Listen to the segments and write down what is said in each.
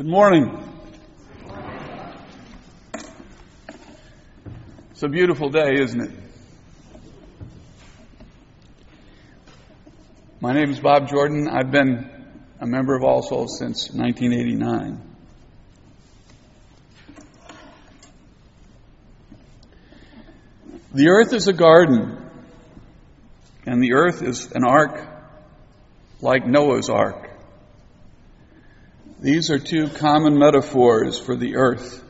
Good morning. It's a beautiful day, isn't it? My name is Bob Jordan. I've been a member of All Souls since 1989. The earth is a garden, and the earth is an ark like Noah's ark. These are two common metaphors for the earth.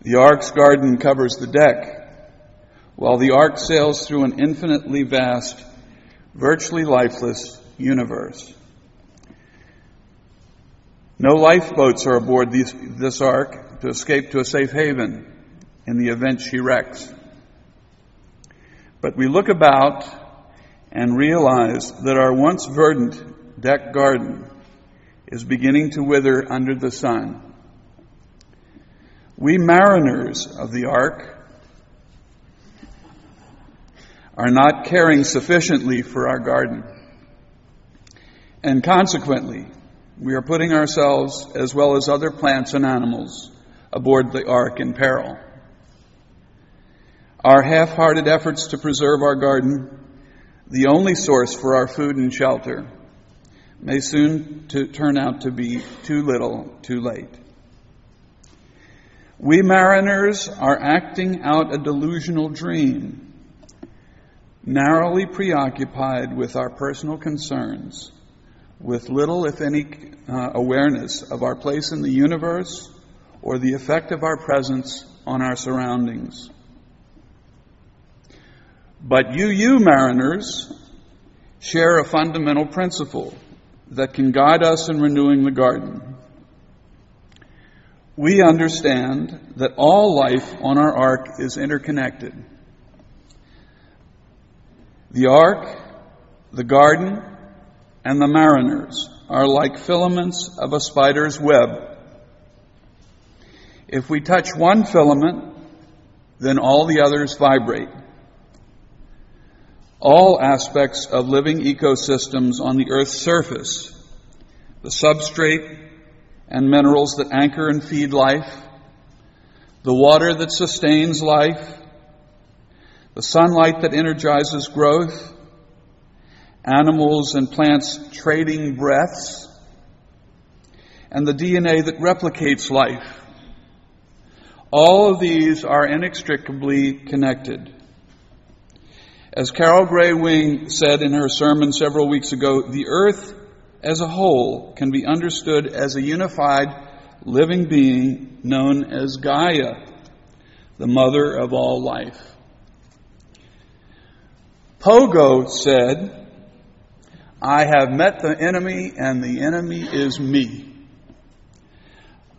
The ark's garden covers the deck, while the ark sails through an infinitely vast, virtually lifeless universe. No lifeboats are aboard this ark to escape to a safe haven in the event she wrecks. But we look about and realize that our once verdant deck garden is beginning to wither under the sun. We mariners of the ark are not caring sufficiently for our garden. And consequently, we are putting ourselves, as well as other plants and animals, aboard the ark in peril. Our half-hearted efforts to preserve our garden, the only source for our food and shelter, may soon turn out to be too little, too late. We mariners are acting out a delusional dream, narrowly preoccupied with our personal concerns, with little, if any, awareness of our place in the universe or the effect of our presence on our surroundings. But you mariners, share a fundamental principle that can guide us in renewing the garden. We understand that all life on our ark is interconnected. The ark, the garden, and the mariners are like filaments of a spider's web. If we touch one filament, then all the others vibrate. All aspects of living ecosystems on the Earth's surface, the substrate and minerals that anchor and feed life, the water that sustains life, the sunlight that energizes growth, animals and plants trading breaths, and the DNA that replicates life. All of these are inextricably connected. As Carol Gray Wing said in her sermon several weeks ago, the earth as a whole can be understood as a unified living being known as Gaia, the mother of all life. Pogo said, "I have met the enemy, and the enemy is me.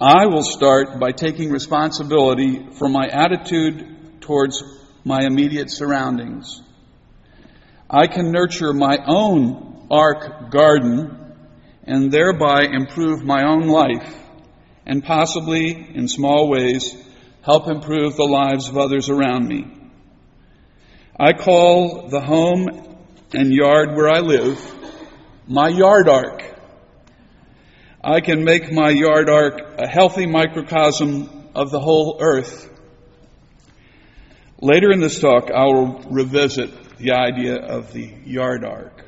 I will start by taking responsibility for my attitude towards my immediate surroundings. I can nurture my own ark garden and thereby improve my own life and possibly, in small ways, help improve the lives of others around me. I call the home and yard where I live my yard ark. I can make my yard ark a healthy microcosm of the whole earth." Later in this talk, I will revisit the idea of the yard ark.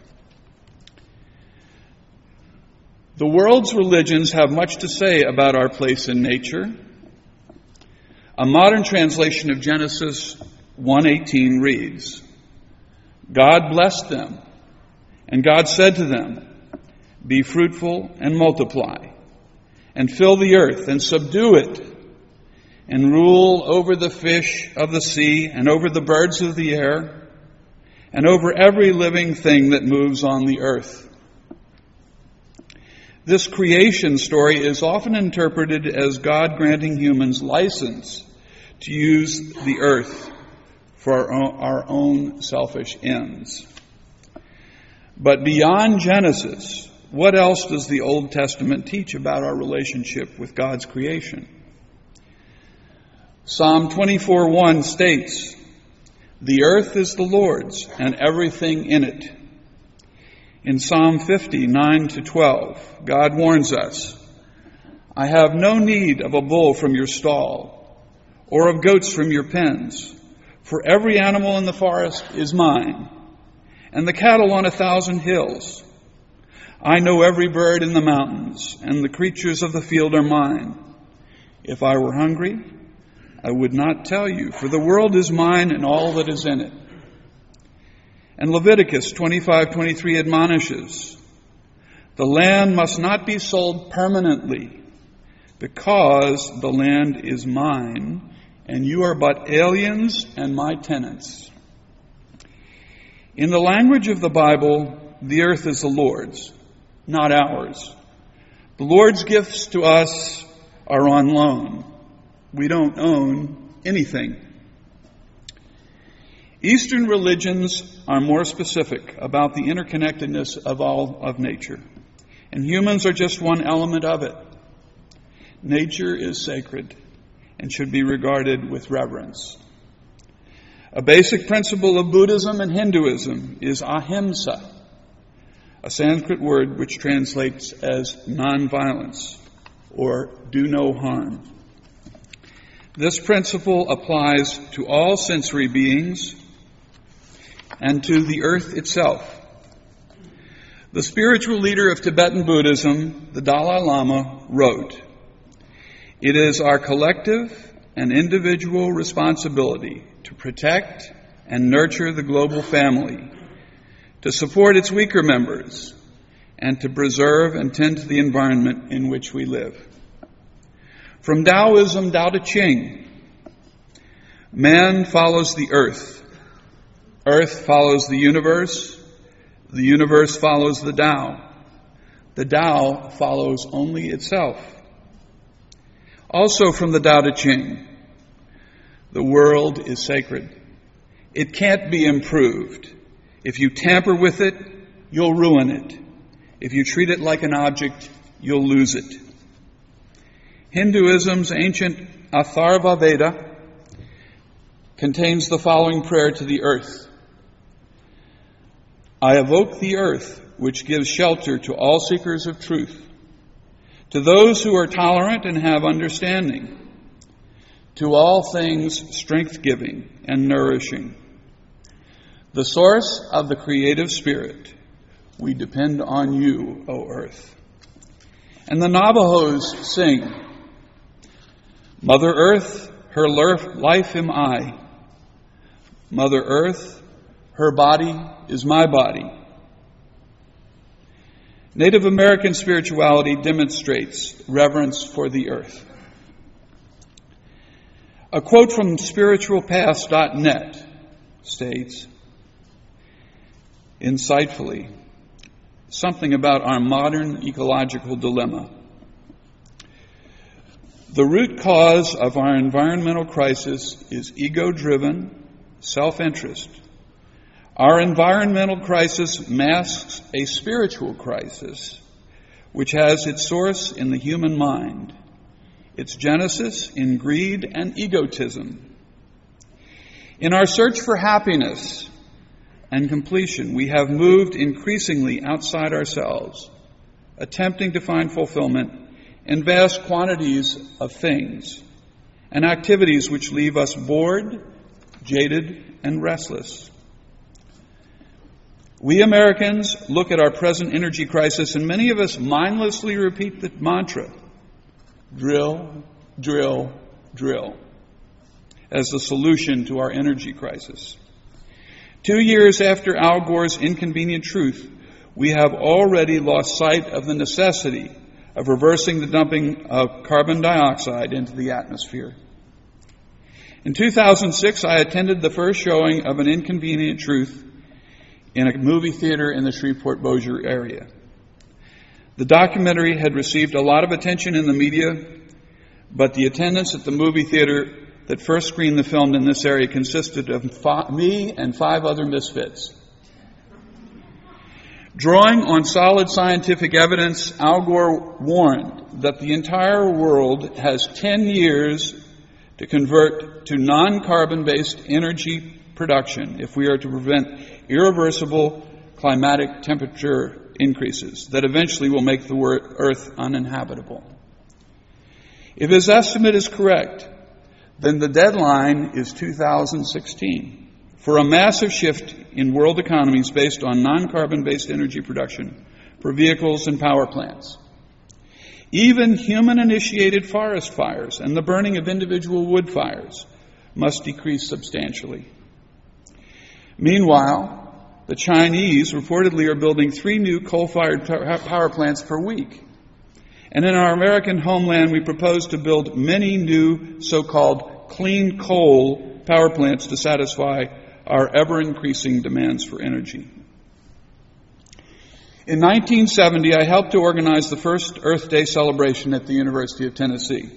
The world's religions have much to say about our place in nature. A modern translation of Genesis 1:18 reads, "God blessed them, and God said to them, 'Be fruitful and multiply, and fill the earth and subdue it, and rule over the fish of the sea and over the birds of the air, and over every living thing that moves on the earth.'" This creation story is often interpreted as God granting humans license to use the earth for our own selfish ends. But beyond Genesis, what else does the Old Testament teach about our relationship with God's creation? Psalm 24:1 states, "The earth is the Lord's, and everything in it." In Psalm 50:9 to 12, God warns us, I have no need of a bull from your stall or of goats from your pens, for every animal in the forest is mine, and the cattle on 1,000 hills. I know every bird in the mountains, and the creatures of the field are mine. If I were hungry, I would not tell you, for the world is mine and all that is in it. And Leviticus 25:23 admonishes, the land must not be sold permanently, because the land is mine, and you are but aliens and my tenants. In the language of the Bible, the earth is the Lord's, not ours. The Lord's gifts to us are on loan. We don't own anything. Eastern religions are more specific about the interconnectedness of all of nature, and humans are just one element of it. Nature is sacred and should be regarded with reverence. A basic principle of Buddhism and Hinduism is ahimsa, a Sanskrit word which translates as nonviolence or do no harm. This principle applies to all sensory beings and to the earth itself. The spiritual leader of Tibetan Buddhism, the Dalai Lama, wrote, "It is our collective and individual responsibility to protect and nurture the global family, to support its weaker members, and to preserve and tend to the environment in which we live." From Taoism, Tao Te Ching, man follows the earth follows the universe follows the Tao follows only itself. Also from the Tao Te Ching, the world is sacred. It can't be improved. If you tamper with it, you'll ruin it. If you treat it like an object, you'll lose it. Hinduism's ancient Atharva Veda contains the following prayer to the earth. I evoke the earth, which gives shelter to all seekers of truth, to those who are tolerant and have understanding, to all things strength-giving and nourishing. The source of the creative spirit, we depend on you, O earth. And the Navajos sing, Mother Earth, her life am I. Mother Earth, her body is my body. Native American spirituality demonstrates reverence for the earth. A quote from spiritualpath.net states insightfully something about our modern ecological dilemma. The root cause of our environmental crisis is ego-driven self-interest. Our environmental crisis masks a spiritual crisis, which has its source in the human mind, its genesis in greed and egotism. In our search for happiness and completion, we have moved increasingly outside ourselves, attempting to find fulfillment in vast quantities of things and activities which leave us bored, jaded, and restless. We Americans look at our present energy crisis, and many of us mindlessly repeat the mantra, drill, drill, drill, as the solution to our energy crisis. 2 years after Al Gore's Inconvenient Truth, we have already lost sight of the necessity of reversing the dumping of carbon dioxide into the atmosphere. In 2006, I attended the first showing of An Inconvenient Truth in a movie theater in the Shreveport-Bossier area. The documentary had received a lot of attention in the media, but the attendance at the movie theater that first screened the film in this area consisted of me and 5 other misfits. Drawing on solid scientific evidence, Al Gore warned that the entire world has 10 years to convert to non-carbon-based energy production if we are to prevent irreversible climatic temperature increases that eventually will make the Earth uninhabitable. If his estimate is correct, then the deadline is 2016 for a massive shift in world economies based on non-carbon-based energy production for vehicles and power plants. Even human-initiated forest fires and the burning of individual wood fires must decrease substantially. Meanwhile, the Chinese reportedly are building 3 new coal-fired power plants per week. And in our American homeland, we propose to build many new so-called clean coal power plants to satisfy our ever-increasing demands for energy. In 1970, I helped to organize the first Earth Day celebration at the University of Tennessee.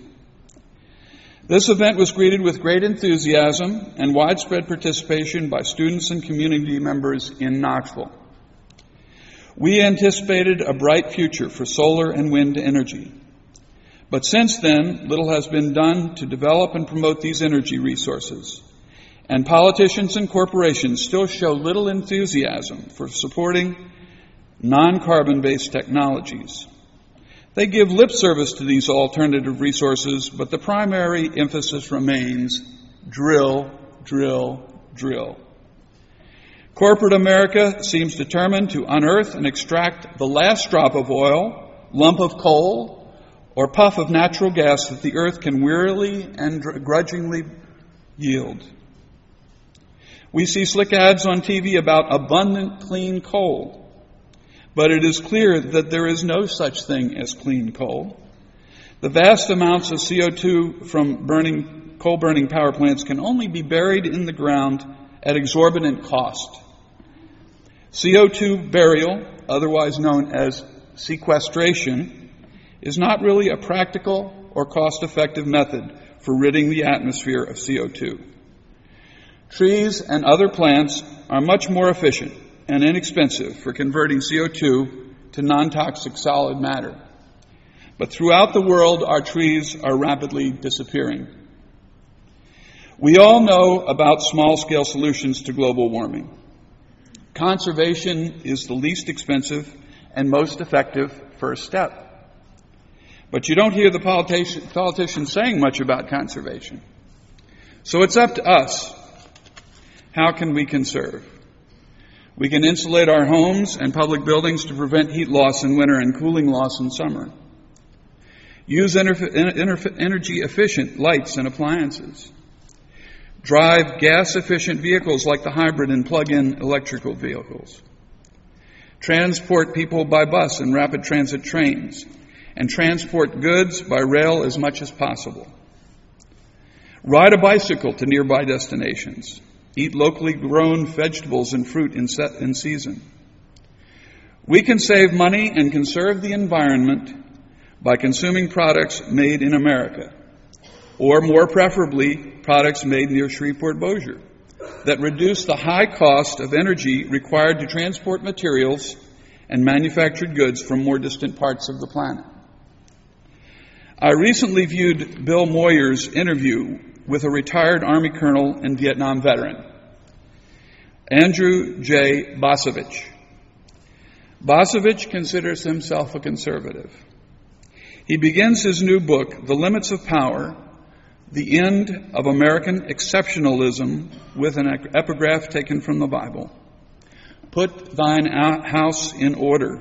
This event was greeted with great enthusiasm and widespread participation by students and community members in Knoxville. We anticipated a bright future for solar and wind energy. But since then, little has been done to develop and promote these energy resources. And politicians and corporations still show little enthusiasm for supporting non-carbon-based technologies. They give lip service to these alternative resources, but the primary emphasis remains drill, drill, drill. Corporate America seems determined to unearth and extract the last drop of oil, lump of coal, or puff of natural gas that the earth can wearily and grudgingly yield. We see slick ads on TV about abundant clean coal. But it is clear that there is no such thing as clean coal. The vast amounts of CO2 from coal-burning power plants can only be buried in the ground at exorbitant cost. CO2 burial, otherwise known as sequestration, is not really a practical or cost-effective method for ridding the atmosphere of CO2. Trees and other plants are much more efficient and inexpensive for converting CO2 to non-toxic solid matter. But throughout the world, our trees are rapidly disappearing. We all know about small-scale solutions to global warming. Conservation is the least expensive and most effective first step. But you don't hear the politicians saying much about conservation. So it's up to us. How can we conserve? We can insulate our homes and public buildings to prevent heat loss in winter and cooling loss in summer. Use energy-efficient lights and appliances. Drive gas-efficient vehicles like the hybrid and plug-in electrical vehicles. Transport people by bus and rapid transit trains. And transport goods by rail as much as possible. Ride a bicycle to nearby destinations. Eat locally grown vegetables and fruit in season. We can save money and conserve the environment by consuming products made in America, or more preferably, products made near Shreveport-Bossier that reduce the high cost of energy required to transport materials and manufactured goods from more distant parts of the planet. I recently viewed Bill Moyers' interview with a retired Army colonel and Vietnam veteran, Andrew J. Bacevich. Bacevich considers himself a conservative. He begins his new book, The Limits of Power, The End of American Exceptionalism, with an epigraph taken from the Bible. Put thine house in order.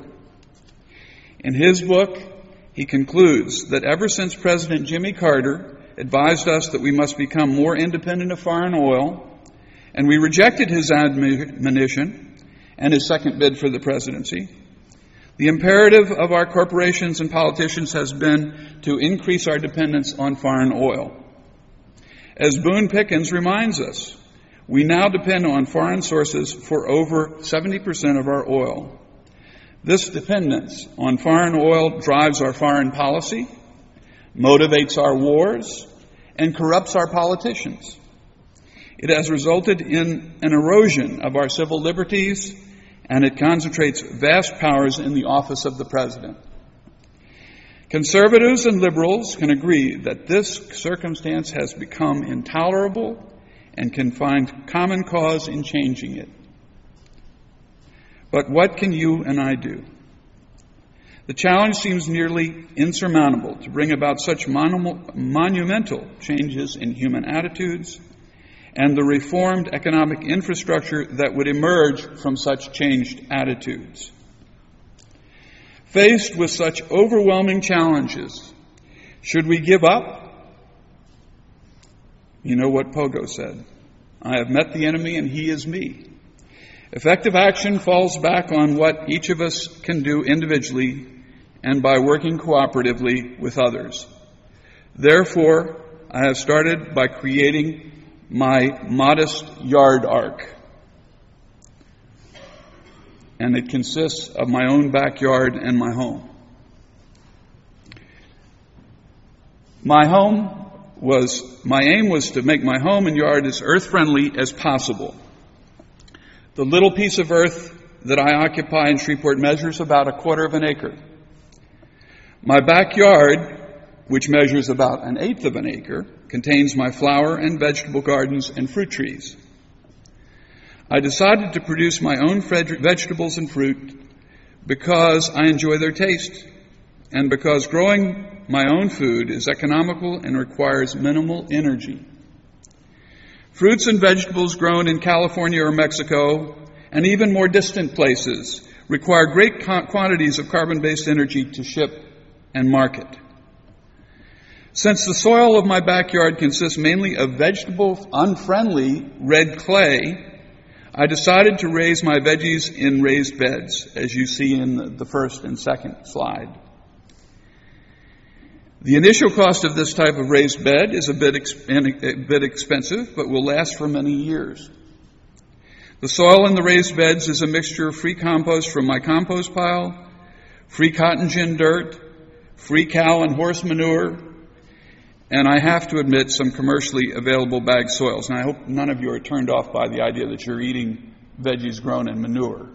In his book, he concludes that ever since President Jimmy Carter advised us that we must become more independent of foreign oil, and we rejected his admonition and his second bid for the presidency, the imperative of our corporations and politicians has been to increase our dependence on foreign oil. As Boone Pickens reminds us, we now depend on foreign sources for over 70% of our oil. This dependence on foreign oil drives our foreign policy, motivates our wars, and corrupts our politicians. It has resulted in an erosion of our civil liberties, and it concentrates vast powers in the office of the president. Conservatives and liberals can agree that this circumstance has become intolerable and can find common cause in changing it. But what can you and I do? The challenge seems nearly insurmountable to bring about such monumental changes in human attitudes and the reformed economic infrastructure that would emerge from such changed attitudes. Faced with such overwhelming challenges, should we give up? You know what Pogo said, "I have met the enemy and he is me." Effective action falls back on what each of us can do individually and by working cooperatively with others. Therefore, I have started by creating my modest yard ark. And it consists of my own backyard and my home. My aim was to make my home and yard as earth-friendly as possible. The little piece of earth that I occupy in Shreveport measures about 1/4 of an acre. My backyard, which measures about 1/8 of an acre, contains my flower and vegetable gardens and fruit trees. I decided to produce my own vegetables and fruit because I enjoy their taste and because growing my own food is economical and requires minimal energy. Fruits and vegetables grown in California or Mexico and even more distant places require great quantities of carbon-based energy to ship and market. Since the soil of my backyard consists mainly of vegetable-unfriendly red clay, I decided to raise my veggies in raised beds, as you see in the first and second slide. The initial cost of this type of raised bed is a bit expensive, but will last for many years. The soil in the raised beds is a mixture of free compost from my compost pile, free cotton gin dirt, free cow and horse manure, and I have to admit some commercially available bag soils. And I hope none of you are turned off by the idea that you're eating veggies grown in manure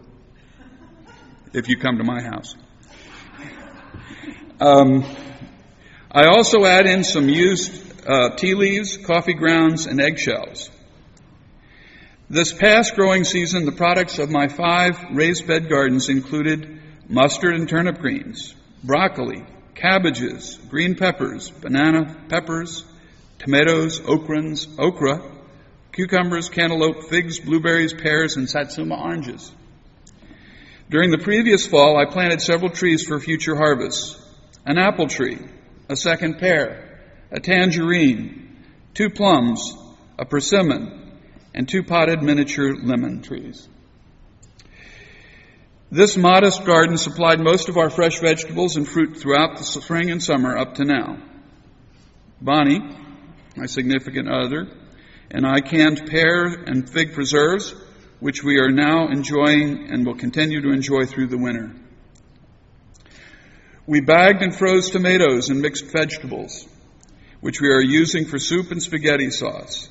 if you come to my house. I also add in some used tea leaves, coffee grounds, and eggshells. This past growing season, the products of my 5 raised bed gardens included mustard and turnip greens, broccoli, cabbages, green peppers, banana peppers, tomatoes, okra, cucumbers, cantaloupe, figs, blueberries, pears, and satsuma oranges. During the previous fall, I planted several trees for future harvests: an apple tree, a second pear, a tangerine, 2 plums, a persimmon, and 2 potted miniature lemon trees. This modest garden supplied most of our fresh vegetables and fruit throughout the spring and summer up to now. Bonnie, my significant other, and I canned pear and fig preserves, which we are now enjoying and will continue to enjoy through the winter. We bagged and froze tomatoes and mixed vegetables, which we are using for soup and spaghetti sauce.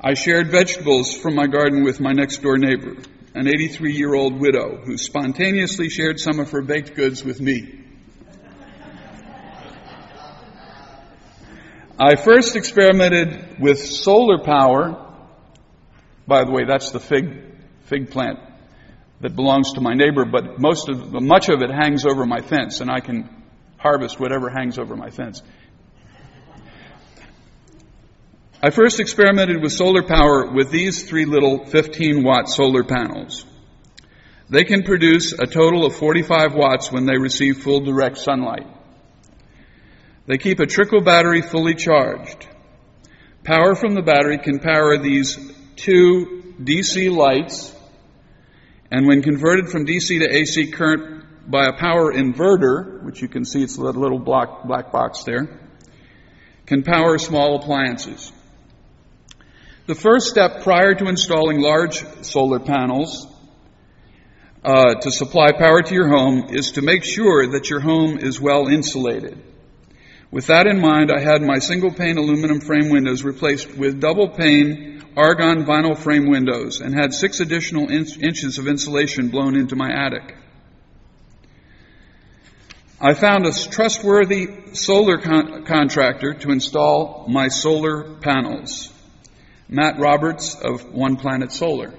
I shared vegetables from my garden with my next-door neighbor, an 83-year-old widow who spontaneously shared some of her baked goods with me. I first experimented with solar power. By the way, that's the fig plant that belongs to my neighbor, but much of it hangs over my fence, and I can harvest whatever hangs over my fence. I first experimented with solar power with these 3 little 15-watt solar panels. They can produce a total of 45 watts when they receive full direct sunlight. They keep a trickle battery fully charged. Power from the battery can power these 2 DC lights, and when converted from DC to AC current by a power inverter, which you can see it's a little black box there, can power small appliances. The first step prior to installing large solar panels to supply power to your home is to make sure that your home is well insulated. With that in mind, I had my single-pane aluminum frame windows replaced with double-pane argon vinyl frame windows and had 6 additional inches of insulation blown into my attic. I found a trustworthy solar contractor to install my solar panels, Matt Roberts of One Planet Solar.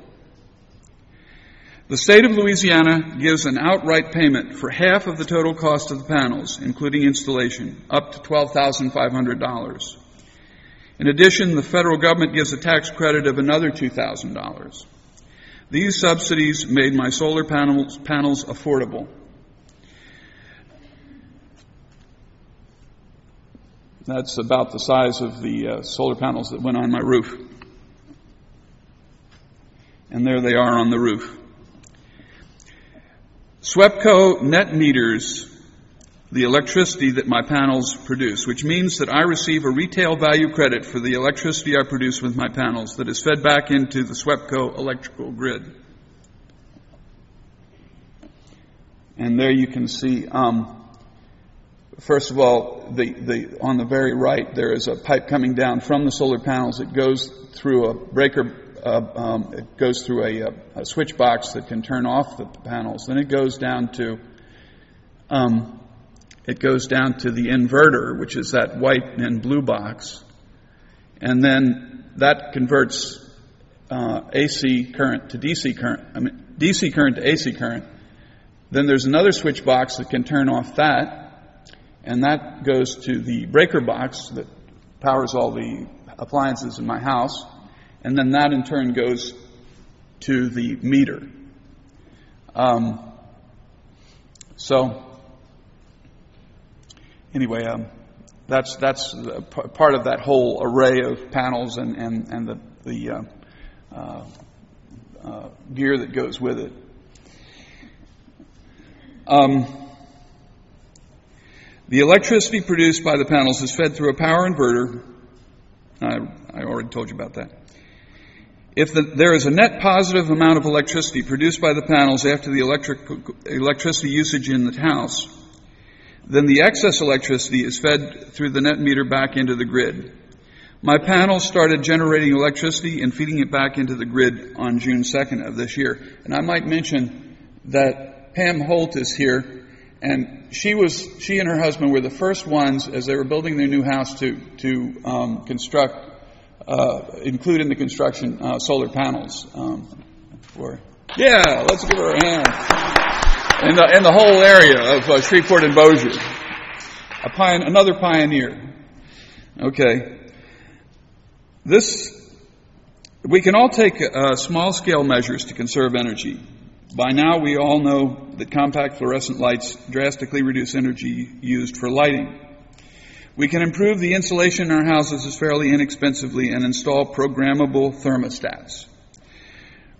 The state of Louisiana gives an outright payment for half of the total cost of the panels, including installation, up to $12,500. In addition, the federal government gives a tax credit of another $2,000. These subsidies made my solar panels affordable. That's about the size of the solar panels that went on my roof. And there they are on the roof. SWEPCO net meters the electricity that my panels produce, which means that I receive a retail value credit for the electricity I produce with my panels that is fed back into the SWEPCO electrical grid. And there you can see, first of all, on the very right, there is a pipe coming down from the solar panels. It goes through a breaker. It goes through a switch box that can turn off the panels. Then it goes down to the inverter, which is that white and blue box, and then that converts AC current to DC current. I mean, DC current to AC current. Then there's another switch box that can turn off that, and that goes to the breaker box that powers all the appliances in my house. And then that, in turn, goes to the meter. That's part of that whole array of panels and the gear that goes with it. The electricity produced by the panels is fed through a power inverter. I already told you about that. If there is a net positive amount of electricity produced by the panels after the electricity usage in the house, then the excess electricity is fed through the net meter back into the grid. My panels started generating electricity and feeding it back into the grid on June 2nd of this year. And I might mention that Pam Holt is here, and she and her husband were the first ones, as they were building their new house, to construct. Include in the construction solar panels. Let's give her a hand. And the whole area of Shreveport and Bossier, another pioneer. Okay, we can all take small-scale measures to conserve energy. By now, we all know that compact fluorescent lights drastically reduce energy used for lighting. We can improve the insulation in our houses fairly inexpensively and install programmable thermostats.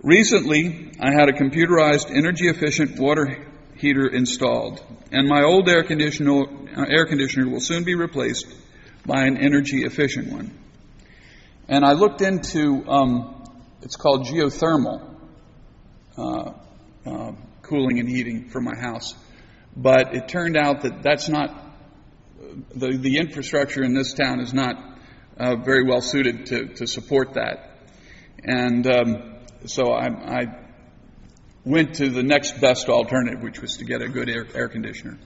Recently, I had a computerized, energy-efficient water heater installed, and my old air conditioner will soon be replaced by an energy-efficient one. And I looked into, it's called geothermal cooling and heating for my house, but it turned out that that's not. The infrastructure in this town is not very well suited to support that. And so I went to the next best alternative, which was to get a good air conditioner.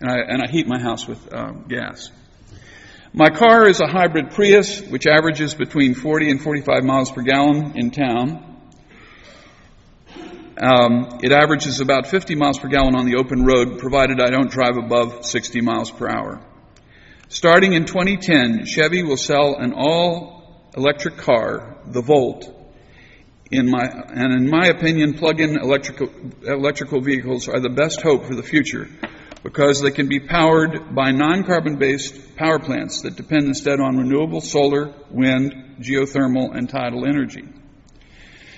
And I heat my house with gas. My car is a hybrid Prius, which averages between 40 and 45 miles per gallon in town. It averages about 50 miles per gallon on the open road, provided I don't drive above 60 miles per hour. Starting in 2010, Chevy will sell an all-electric car, the Volt. In my opinion, plug-in electrical vehicles are the best hope for the future because they can be powered by non-carbon-based power plants that depend instead on renewable solar, wind, geothermal, and tidal energy.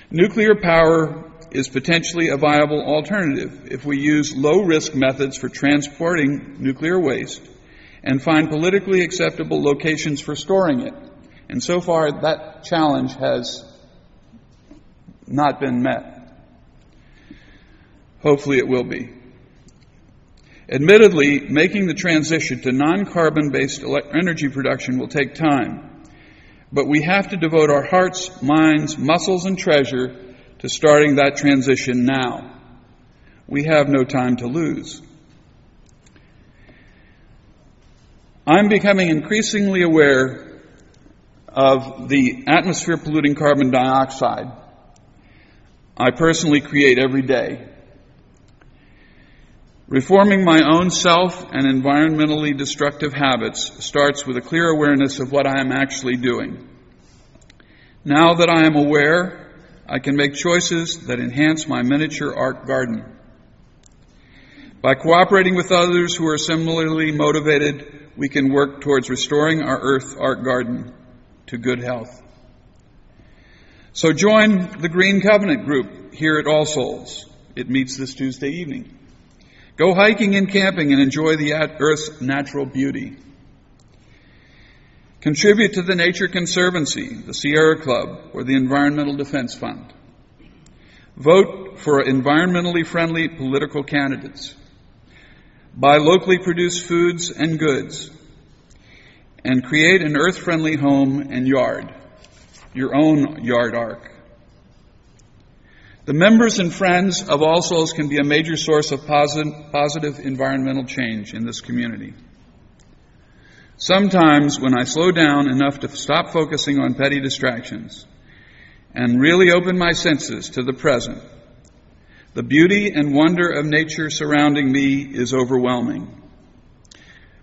Nuclear power is potentially a viable alternative if we use low-risk methods for transporting nuclear waste and find politically acceptable locations for storing it. And so far, that challenge has not been met. Hopefully it will be. Admittedly, making the transition to non-carbon-based energy production will take time, but we have to devote our hearts, minds, muscles, and treasure to starting that transition now. We have no time to lose. I'm becoming increasingly aware of the atmosphere polluting carbon dioxide. I personally create every day. Reforming my own self and environmentally destructive habits starts with a clear awareness of what I am actually doing. Now that I am aware, I can make choices that enhance my miniature art garden. By cooperating with others who are similarly motivated, we can work towards restoring our Earth art garden to good health. So join the Green Covenant group here at All Souls. It meets this Tuesday evening. Go hiking and camping and enjoy the Earth's natural beauty. Contribute to the Nature Conservancy, the Sierra Club, or the Environmental Defense Fund. Vote for environmentally friendly political candidates. Buy locally produced foods and goods. And create an earth-friendly home and yard, your own yard ark. The members and friends of All Souls can be a major source of positive environmental change in this community. Sometimes when I slow down enough to stop focusing on petty distractions and really open my senses to the present, the beauty and wonder of nature surrounding me is overwhelming.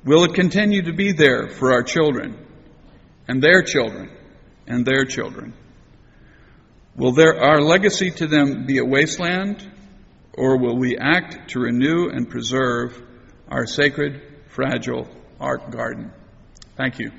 Will it continue to be there for our children and their children and their children? Will our legacy to them be a wasteland, or will we act to renew and preserve our sacred, fragile art garden? Thank you.